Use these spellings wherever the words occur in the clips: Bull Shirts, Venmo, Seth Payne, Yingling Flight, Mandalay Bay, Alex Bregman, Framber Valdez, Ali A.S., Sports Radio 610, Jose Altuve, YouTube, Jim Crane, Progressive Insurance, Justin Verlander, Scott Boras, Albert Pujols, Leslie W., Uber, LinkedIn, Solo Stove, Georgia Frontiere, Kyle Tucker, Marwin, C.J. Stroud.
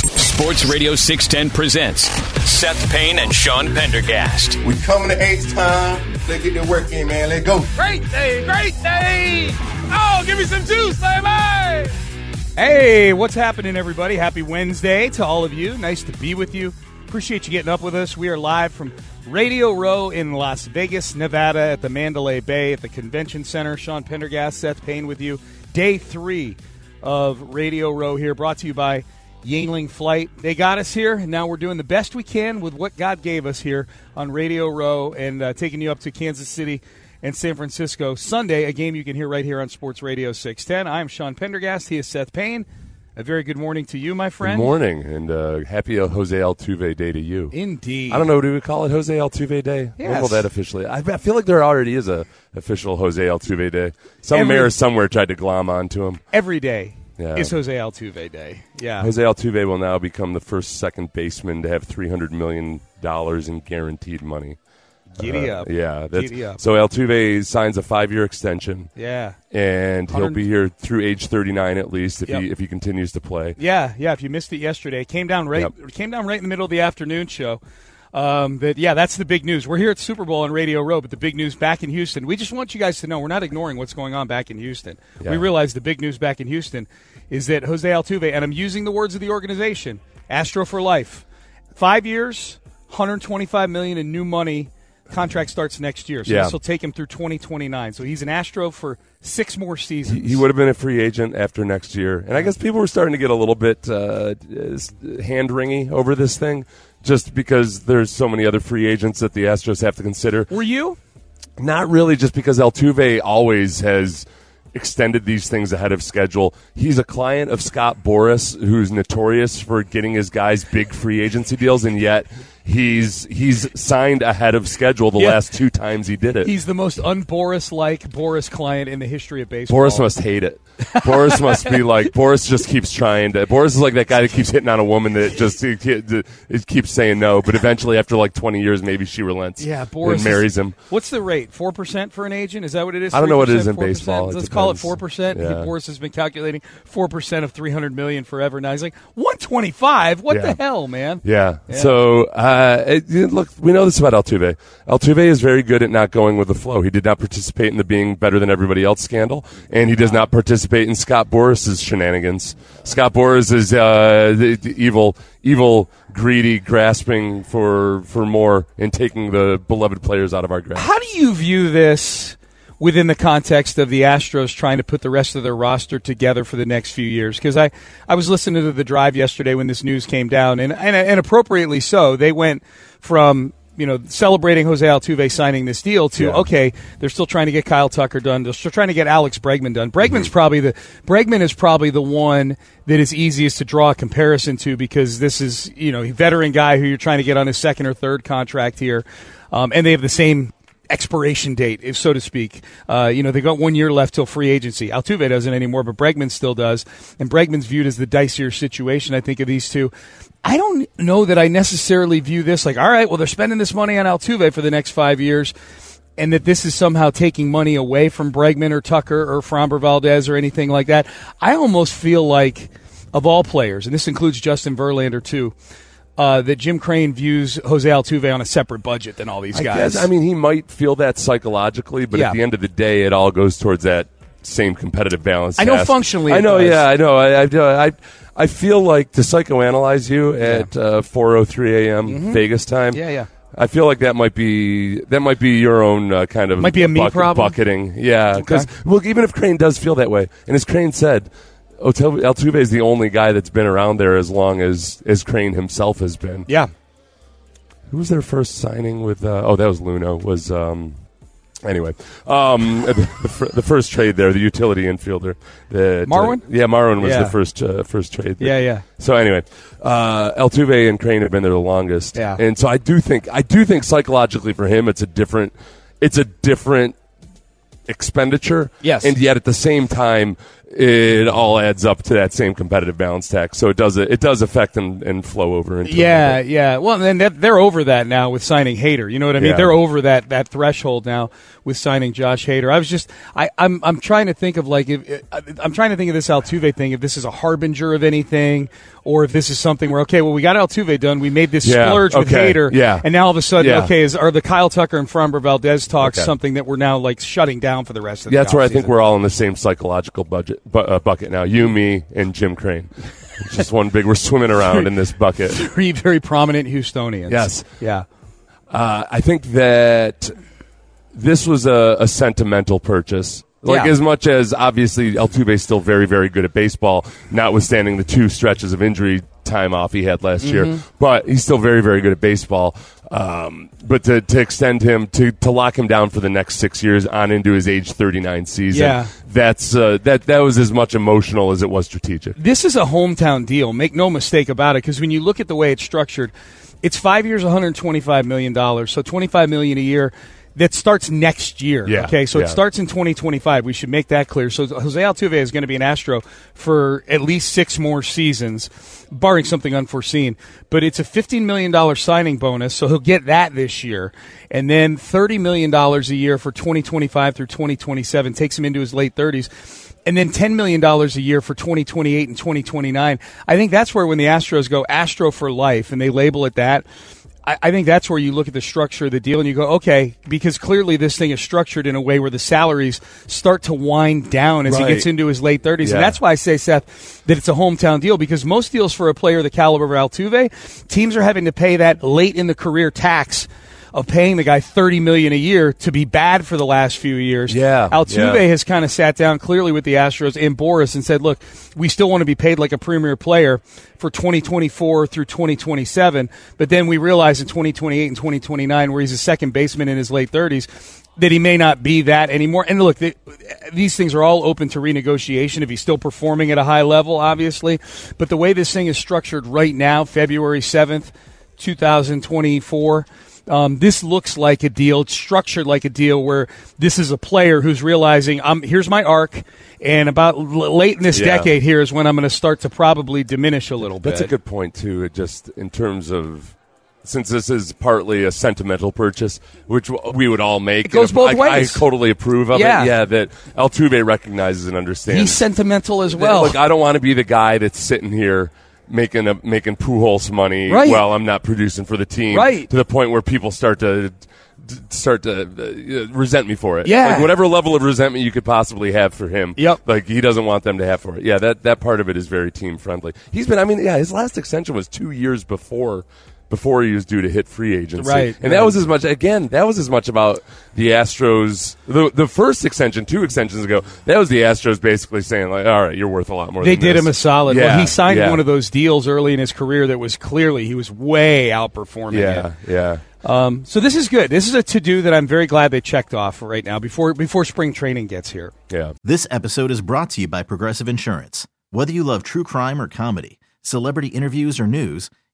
Sports Radio 610 presents Seth Payne and Sean Pendergast. We coming to H time. Let's get that work in, man. Let's go. Great day, great day. Oh, give me some juice, baby. Hey, what's happening, everybody? Happy Wednesday to all of you. Nice to be with you. Appreciate you getting up with us. We are live from Radio Row in Las Vegas, Nevada at the Mandalay Bay at the Convention Center. Sean Pendergast, Seth Payne with you. Day 3 of Radio Row here, brought to you by Yingling Flight. They got us here, and now we're doing the best we can with what God gave us here on Radio Row and taking you up to Kansas City and San Francisco Sunday, a game you can hear right here on Sports Radio 610. I'm Sean Pendergast. He is Seth Payne. A very good morning to you, my friend. Good morning, and happy Jose Altuve Day to you. Indeed. I don't know, do we call it Jose Altuve Day? Yes. What will that officially? I feel like there already is an official Jose Altuve Day. Some mayor somewhere tried to glom onto him. Every day. Yeah. It's Jose Altuve Day. Yeah, Jose Altuve will now become the first second baseman to have $300 million in guaranteed money. Giddy up. Yeah. Giddy up. So Altuve signs a 5-year extension. Yeah. And he'll be here through age 39 at least if he continues to play. Yeah, yeah. If you missed it yesterday, it came down right in the middle of the afternoon show. That's the big news. We're here at Super Bowl on Radio Row, but the big news back in Houston. We just want you guys to know we're not ignoring what's going on back in Houston. Yeah. We realize the big news back in Houston is that Jose Altuve, and I'm using the words of the organization, Astro for life, 5 years, $125 million in new money. Contract starts next year, so this will take him through 2029. So he's an Astro for 6 more seasons. He would have been a free agent after next year. And I guess people were starting to get a little bit hand-wringy over this thing just because there's so many other free agents that the Astros have to consider. Were you? Not really, just because Altuve always has extended these things ahead of schedule. He's a client of Scott Boras, who's notorious for getting his guys big free agency deals, and yet he's signed ahead of schedule the last 2 times he did it. He's the most un-Boras-like Boras client in the history of baseball. Boras must hate it. Boras must be like, Boras just keeps trying to. Boras is like that guy that keeps hitting on a woman that just it keeps saying no, but eventually after like 20 years, maybe she relents. Yeah, Boras and marries him. What's the rate? 4% for an agent? Is that what it is? I don't know what it is in baseball. Let's call it 4%. Yeah. Boras has been calculating 4% of $300 million forever. Now he's like 125. What the hell, man? Yeah. So. Look, we know this about Altuve. Altuve is very good at not going with the flow. He did not participate in the being better than everybody else scandal, and he does not participate in Scott Boras's shenanigans. Scott Boras is the evil, greedy, grasping for more and taking the beloved players out of our grasp. How do you view this within the context of the Astros trying to put the rest of their roster together for the next few years? Because I was listening to The Drive yesterday when this news came down, and appropriately so. They went from celebrating Jose Altuve signing this deal to, okay, they're still trying to get Kyle Tucker done. They're still trying to get Alex Bregman done. Bregman is probably the one that is easiest to draw a comparison to because this is, a veteran guy who you're trying to get on his second or third contract here. And they have the same expiration date, if so to speak. They got 1 year left till free agency. Altuve doesn't anymore, but Bregman still does. And Bregman's viewed as the dicier situation, I think, of these two. I don't know that I necessarily view this like, all right, well, they're spending this money on Altuve for the next 5 years, and that this is somehow taking money away from Bregman or Tucker or Framber Valdez or anything like that. I almost feel like, of all players, and this includes Justin Verlander too, that Jim Crane views Jose Altuve on a separate budget than all these guys. He might feel that psychologically, but at the end of the day, it all goes towards that same competitive balance. I know functionally. I know, yeah, I know. I feel like to psychoanalyze you at 4:03 a.m. Vegas time. Yeah, yeah. I feel like that might be your own kind of might be a me problem bucketing. Yeah, because even if Crane does feel that way, and as Crane said, Altuve is the only guy that's been around there as long as Crane himself has been. Yeah. Who was their first signing with? That was Luno. The first trade there, the utility infielder. Marwin? Marwin was the first trade there. Yeah. So anyway, Altuve and Crane have been there the longest. Yeah. And so I do think psychologically for him it's a different expenditure. Yes. And yet at the same time it all adds up to that same competitive balance tax. So it does affect and flow over into Well, and they're over that now with signing Hader. You know what I mean? Yeah. They're over that threshold now with signing Josh Hader. I'm trying to think of if this Altuve thing, if this is a harbinger of anything, or if this is something where we got Altuve done, we made this splurge with Hader, and now all of a sudden are the Kyle Tucker and Framber Valdez talks something that we're now shutting down for the rest of the That's where I think we're all in the same psychological budget bucket now. You, me, and Jim Crane. Just one big. We're swimming around in this bucket. Three very prominent Houstonians. Yes. Yeah. I think that this was a sentimental purchase. As much as obviously Altuve is still very, very good at baseball, notwithstanding the two stretches of injury time off he had last year, but he's still very, very good at baseball. But to extend him, to lock him down for the next 6 years on into his age 39 season, that's that was as much emotional as it was strategic. This is a hometown deal. Make no mistake about it, because when you look at the way it's structured, it's 5 years, $125 million, so $25 million a year. That starts next year. Yeah, okay, so it starts in 2025. We should make that clear. So Jose Altuve is going to be an Astro for at least 6 more seasons, barring something unforeseen. But it's a $15 million signing bonus, so he'll get that this year. And then $30 million a year for 2025 through 2027, takes him into his late 30s. And then $10 million a year for 2028 and 2029. I think that's where when the Astros go Astro for life, and they label it that. I think that's where you look at the structure of the deal and you go, okay, because clearly this thing is structured in a way where the salaries start to wind down as he gets into his late 30s. Yeah. And that's why I say, Seth, that it's a hometown deal, because most deals for a player the caliber of Altuve, teams are having to pay that late in the career tax of paying the guy $30 million a year to be bad for the last few years. Yeah, Altuve has kind of sat down clearly with the Astros and Boras and said, look, we still want to be paid like a premier player for 2024 through 2027, but then we realize in 2028 and 2029, where he's a second baseman in his late 30s, that he may not be that anymore. And look, these things are all open to renegotiation if he's still performing at a high level, obviously. But the way this thing is structured right now, February 7th, 2024, this looks like a deal. It's structured like a deal where this is a player who's realizing, here's my arc, and about late in this decade here is when I'm going to start to probably diminish a little bit. That's a good point, too, just in terms of, since this is partly a sentimental purchase, which we would all make. It goes both ways. I totally approve of it. Yeah, that Altuve recognizes and understands. He's sentimental as well. Look, I don't want to be the guy that's sitting here making Pujols money while I'm not producing for the team, to the point where people start to resent me for it. Yeah, whatever level of resentment you could possibly have for him. Yep, he doesn't want them to have for it. Yeah, that part of it is very team friendly. He's been, his last extension was 2 years before he was due to hit free agency. Right. And that was as much, about the Astros, the first extension, 2 extensions ago, that was the Astros basically saying, all right, you're worth a lot more than this. They did him a solid. Yeah. Well, he signed one of those deals early in his career that was clearly, he was way outperforming it. Yeah. So this is good. This is a to-do that I'm very glad they checked off right now before spring training gets here. Yeah. This episode is brought to you by Progressive Insurance. Whether you love true crime or comedy, celebrity interviews or news,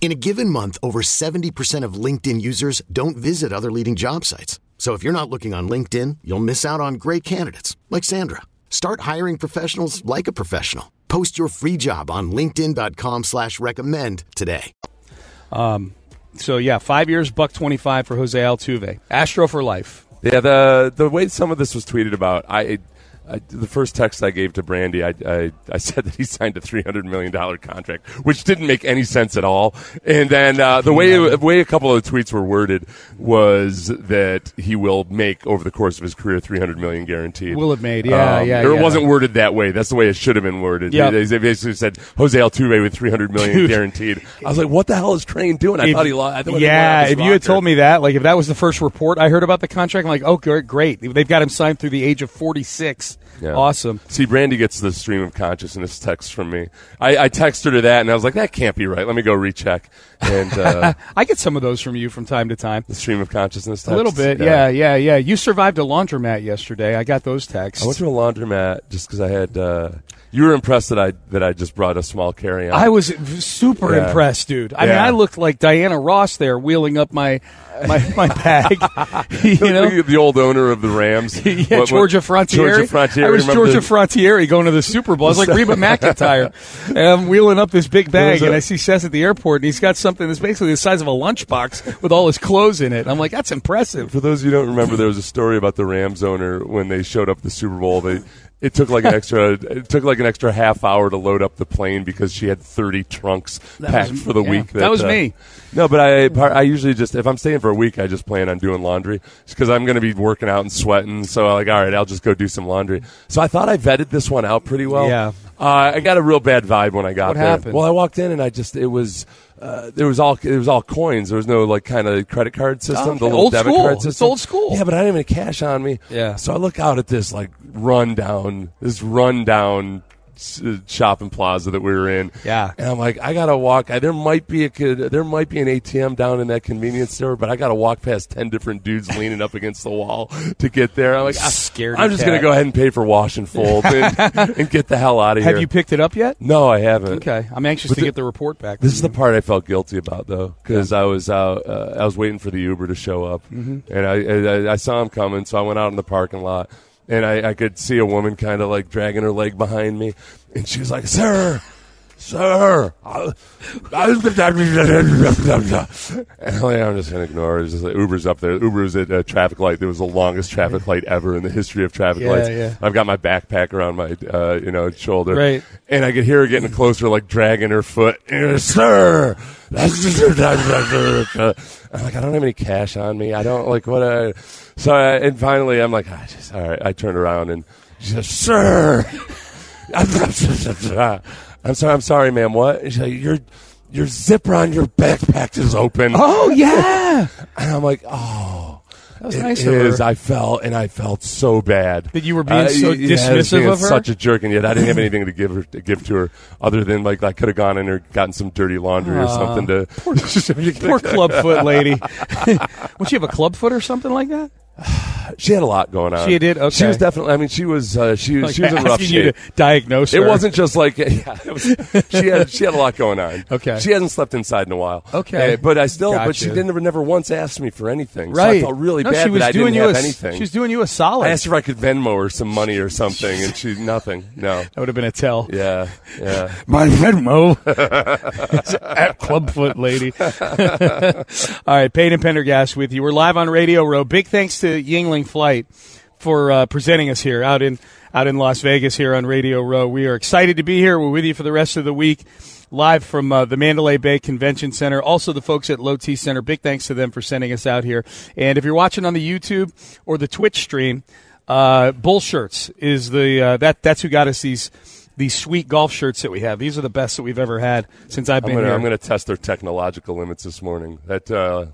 In a given month, over 70% of LinkedIn users don't visit other leading job sites. So if you're not looking on LinkedIn, you'll miss out on great candidates like Sandra. Start hiring professionals like a professional. Post your free job on linkedin.com/recommend today. So, 5 years, $125 for Jose Altuve. Astro for life. Yeah, the way some of this was tweeted about, the first text I gave to Brandy, I said that he signed a $300 million contract, which didn't make any sense at all. And then the way a couple of the tweets were worded was that he will make, over the course of his career, $300 million guaranteed. Will have made, It wasn't worded that way. That's the way it should have been worded. Yep. They basically said, Jose Altuve with $300 million guaranteed. I was like, what the hell is Crane doing? I thought you had told me that, like if that was the first report I heard about the contract, I'm like, oh, great. They've got him signed through the age of 46. Yeah. Awesome. See, Brandy gets the stream of consciousness text from me. I texted her that, and I was like, that can't be right. Let me go recheck. And I get some of those from you from time to time. The stream of consciousness text? A little bit, yeah. You survived a laundromat yesterday. I got those texts. I went to a laundromat just because I had you were impressed that I just brought a small carry-on. I was super impressed, dude. I mean, I looked like Diana Ross there wheeling up my bag. You know? The old owner of the Rams. Yeah, Georgia Frontiere. Georgia Frontiere. I was Georgia Frontiere going to the Super Bowl. I was like Reba McEntire. And I'm wheeling up this big bag, and I see Seth at the airport, and he's got something that's basically the size of a lunchbox with all his clothes in it. I'm like, that's impressive. For those of you who don't remember, there was a story about the Rams owner when they showed up at the Super Bowl. It took like an extra half hour to load up the plane because she had 30 trunks packed for the week. That was me. No, but I usually just, if I'm staying for a week, I just plan on doing laundry because I'm going to be working out and sweating. So I'm like, all right, I'll just go do some laundry. So I thought I vetted this one out pretty well. Yeah. I got a real bad vibe when I got there. What happened? Well, I walked in and it was all coins. There was no like kind of credit card system, the little debit card system. It's old school. Yeah, but I didn't have any cash on me. Yeah. So I look out at this like rundown shopping plaza that we were in. Yeah. And I'm like, I gotta walk. There might be an ATM down in that convenience store, but I gotta walk past 10 different dudes leaning up against the wall to get there. I'm like, I'm just gonna go ahead and pay for wash and fold and get the hell out of here. Have you picked it up yet? No, I haven't. Okay, I'm anxious to get the report back. This is the part I felt guilty about though, because I was out. I was waiting for the Uber to show up, and I saw him coming, so I went out in the parking lot. And I could see a woman kind of like dragging her leg behind me. And she was like, Sir. I'm just going to ignore her. It's just like Uber's up there. Uber's at a traffic light. There was the longest traffic light ever in the history of traffic lights. Yeah. I've got my backpack around my shoulder. Right. And I could hear her getting closer, like dragging her foot. And, Sir. I'm like, I don't have any cash on me. I don't like what I. So, and finally, I'm like, all right. I turned around and she says, Sir. I'm sorry, ma'am. What? And she's like, your zipper on your backpack is open. Oh, yeah. And I'm like, oh. That was nice of her. I felt so bad. That you were being so dismissive of her? Such a jerk, and yet I didn't have anything to give to her other than, like, I could have gone in there, gotten some dirty laundry or something to... Poor clubfoot lady. Would she have a clubfoot or something like that? She had a lot going on. She did. Okay. She was definitely. I mean, she was in rough shape. You to diagnose her. It wasn't just like. Yeah, she had a lot going on. Okay. She hasn't slept inside in a whiwhile. Okay. But I still. Gotcha. But she never once asked me for anything. Right. So I felt really bad that I didn't have anything. She was doing you a solid. I asked her if I could Venmo her some money or something, and she nothing. No. That would have been a tell. Yeah. Yeah. My Venmo. At Clubfoot lady. All right, Payne and Pendergast with you. We're live on Radio Row. Big thanks to Yingling Flight for presenting us here out in Las Vegas here on Radio Row. We are excited to be here. We're with you for the rest of the week, live from the Mandalay Bay Convention Center. Also, the folks at Low T Center. Big thanks to them for sending us out here. And if you're watching on the YouTube or the Twitch stream, Bull Shirts is the that's who got us these sweet golf shirts that we have. These are the best that we've ever had since I've been here. I'm going to test their technological limits this morning. That.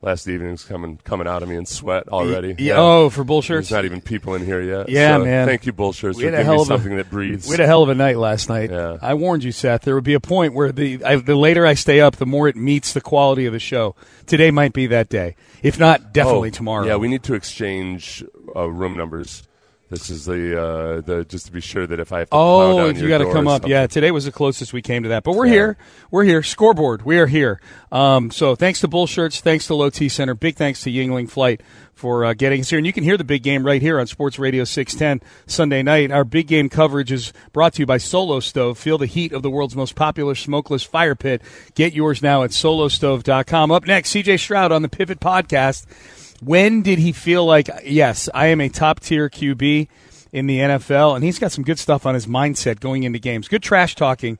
Last evening's coming out of me in sweat already. Yeah. Oh, for Bull Shirts? There's not even people in here yet. Yeah, so man. Thank you, Bull Shirts, for giving me something that breathes. We had a hell of a night last night. Yeah. I warned you, Seth. There would be a point where the later I stay up, the more it meets the quality of the show. Today might be that day. If not, definitely tomorrow. Yeah, we need to exchange room numbers. This is the just to be sure that if I have to plow down if you got to come up, yeah. Today was the closest we came to that, but we're here. We're here. Scoreboard, we are here. So thanks to Bull Shirts, thanks to Low T Center, big thanks to Yingling Flight for getting us here. And you can hear the big game right here on Sports Radio 610 Sunday night. Our big game coverage is brought to you by Solo Stove. Feel the heat of the world's most popular smokeless fire pit. Get yours now at solostove.com. Up next, C.J. Stroud on the Pivot Podcast. When did he feel like, yes, I am a top-tier QB in the NFL, and he's got some good stuff on his mindset going into games. Good trash talking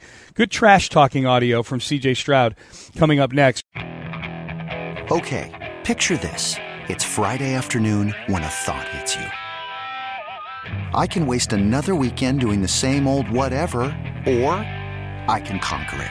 audio from C.J. Stroud coming up next. Okay, picture this. It's Friday afternoon when a thought hits you. I can waste another weekend doing the same old whatever, or I can conquer it.